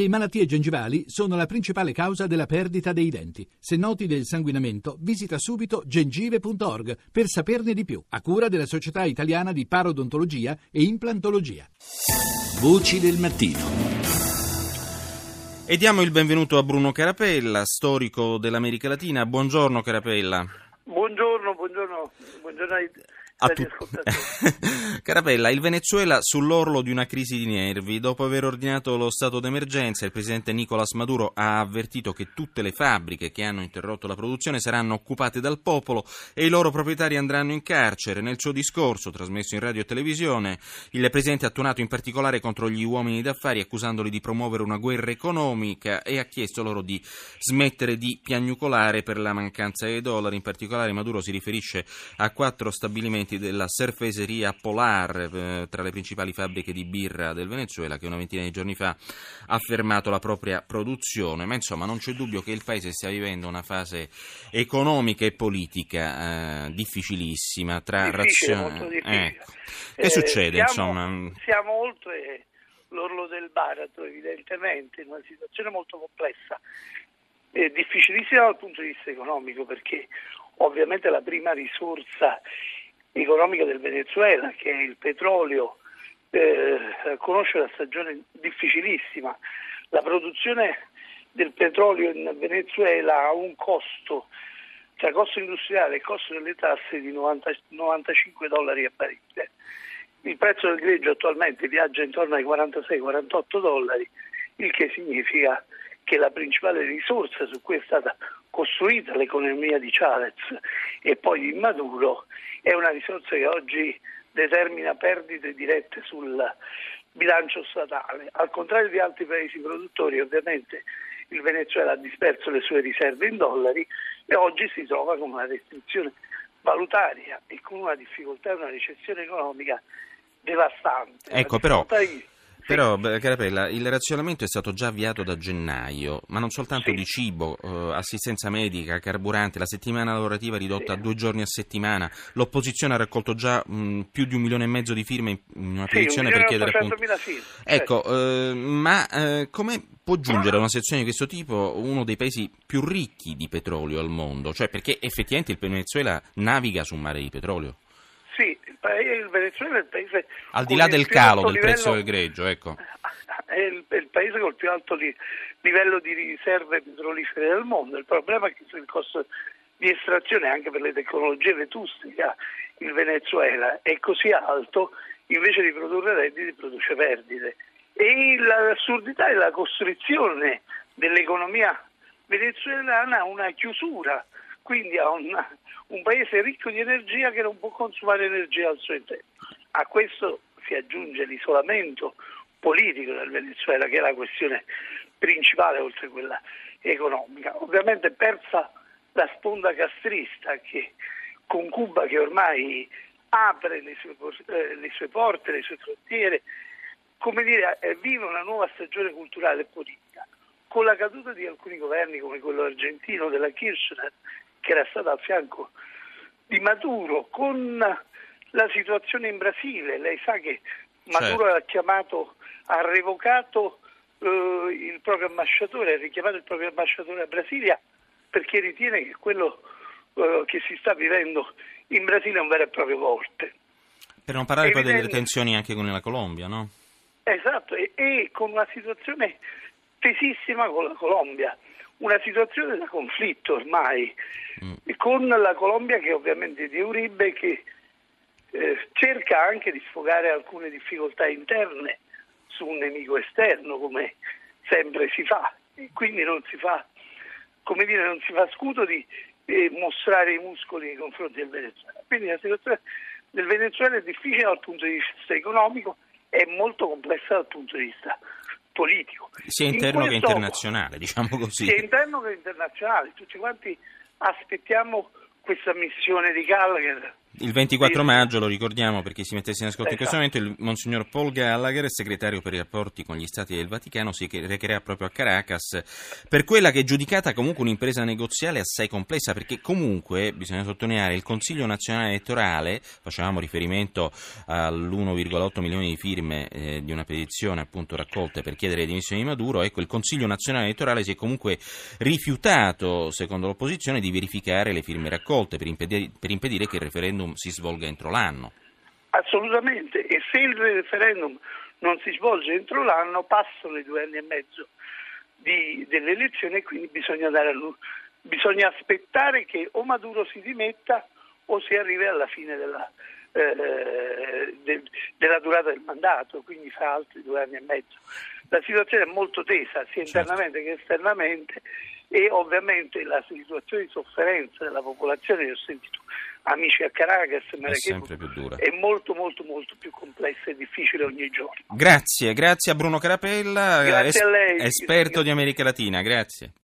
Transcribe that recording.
Le malattie gengivali sono la principale causa della perdita dei denti. Se noti del sanguinamento, visita subito gengive.org per saperne di più, a cura della Società Italiana di Parodontologia e Implantologia. Voci del mattino. E diamo il benvenuto a Bruno Carapella, storico dell'America Latina. Buongiorno Carapella. Buongiorno Carapella, il Venezuela sull'orlo di una crisi di nervi. Dopo aver ordinato lo stato d'emergenza, il presidente Nicolás Maduro ha avvertito che tutte le fabbriche che hanno interrotto la produzione saranno occupate dal popolo e i loro proprietari andranno in carcere. Nel suo discorso, trasmesso in radio e televisione, il presidente ha tuonato in particolare contro gli uomini d'affari, accusandoli di promuovere una guerra economica, e ha chiesto loro di smettere di piagnucolare per la mancanza dei dollari. In particolare Maduro si riferisce a 4 stabilimenti della Cerveceria Polar, tra le principali fabbriche di birra del Venezuela, che una ventina di giorni fa ha fermato la propria produzione. Ma insomma non c'è dubbio che il paese stia vivendo una fase economica e politica difficilissima, tra razioni. Che succede insomma? Siamo oltre l'orlo del baratro, evidentemente, in una situazione molto complessa e difficilissima dal punto di vista economico, perché ovviamente la prima risorsa economica del Venezuela, che è il petrolio, conosce una stagione difficilissima. La produzione del petrolio in Venezuela ha un costo, tra costo industriale e costo delle tasse, di $95 a barile. Il prezzo del greggio attualmente viaggia intorno ai $46-48, il che significa che la principale risorsa su cui è stata costruita l'economia di Chavez e poi di Maduro è una risorsa che oggi determina perdite dirette sul bilancio statale. Al contrario di altri paesi produttori, ovviamente il Venezuela ha disperso le sue riserve in dollari e oggi si trova con una restrizione valutaria e con una difficoltà e una recessione economica devastante. Ecco, però Carapella, il razionamento è stato già avviato da gennaio, ma non soltanto di cibo, assistenza medica, carburante, la settimana lavorativa ridotta a 2 giorni a settimana. L'opposizione ha raccolto già più di 1,5 milioni di firme in una petizione per chiedere appunto. Firme, ecco, come può giungere a una sezione di questo tipo uno dei paesi più ricchi di petrolio al mondo? Cioè, perché effettivamente il Venezuela naviga su un mare di petrolio. Sì, il Venezuela è il paese al di là del calo del prezzo del greggio, ecco. È il paese col più alto livello di riserve petrolifere del mondo. Il problema è che il costo di estrazione, anche per le tecnologie vetuste che ha il Venezuela, è così alto, invece di produrre redditi produce perdite. E l'assurdità è la costrizione dell'economia venezuelana a una chiusura, quindi a un paese ricco di energia che non può consumare energia al suo interno. A questo si aggiunge l'isolamento politico del Venezuela, che è la questione principale oltre a quella economica. Ovviamente persa la sponda castrista, che con Cuba che ormai apre le sue porte, le sue frontiere, come dire, vive una nuova stagione culturale e politica. Con la caduta di alcuni governi come quello argentino della Kirchner, che era stata al fianco di Maduro, con la situazione in Brasile, lei sa che Maduro ha revocato il proprio ambasciatore, ha richiamato il proprio ambasciatore a Brasilia, perché ritiene che quello che si sta vivendo in Brasile è un vero e proprio volte. Per non parlare poi delle tensioni anche con la Colombia, no? Esatto, e con una situazione tesissima con la Colombia. Una situazione da conflitto ormai, con la Colombia che ovviamente di Uribe, che cerca anche di sfogare alcune difficoltà interne su un nemico esterno, come sempre si fa, e quindi non si fa scudo di mostrare i muscoli nei confronti del Venezuela. Quindi la situazione del Venezuela è difficile dal punto di vista economico, è molto complessa dal punto di vista politico. Sia interno che internazionale, diciamo così. Sia interno che internazionale. Tutti quanti aspettiamo questa missione di Gallagher Il 24 maggio, lo ricordiamo per chi si mettesse in ascolto in questo momento, il Monsignor Paul Gallagher, segretario per i rapporti con gli Stati del Vaticano, si recherà proprio a Caracas per quella che è giudicata comunque un'impresa negoziale assai complessa, perché comunque, bisogna sottolineare, il Consiglio Nazionale Elettorale, facevamo riferimento all'1,8 milioni di firme di una petizione appunto raccolte per chiedere le dimissioni di Maduro, ecco, il Consiglio Nazionale Elettorale si è comunque rifiutato, secondo l'opposizione, di verificare le firme raccolte per impedire che il referendum si svolga entro l'anno. Assolutamente, e se il referendum non si svolge entro l'anno passano i 2 anni e mezzo delle elezioni, e quindi bisogna aspettare che o Maduro si dimetta o si arrivi alla fine della durata del mandato, quindi fra altri 2 anni e mezzo. La situazione è molto tesa sia internamente che esternamente, e ovviamente la situazione di sofferenza della popolazione, io ho sentito amici a Caracas, Marichévo, è molto molto molto più complessa e difficile ogni giorno. Grazie a Bruno Carapella, esperto di America Latina, grazie.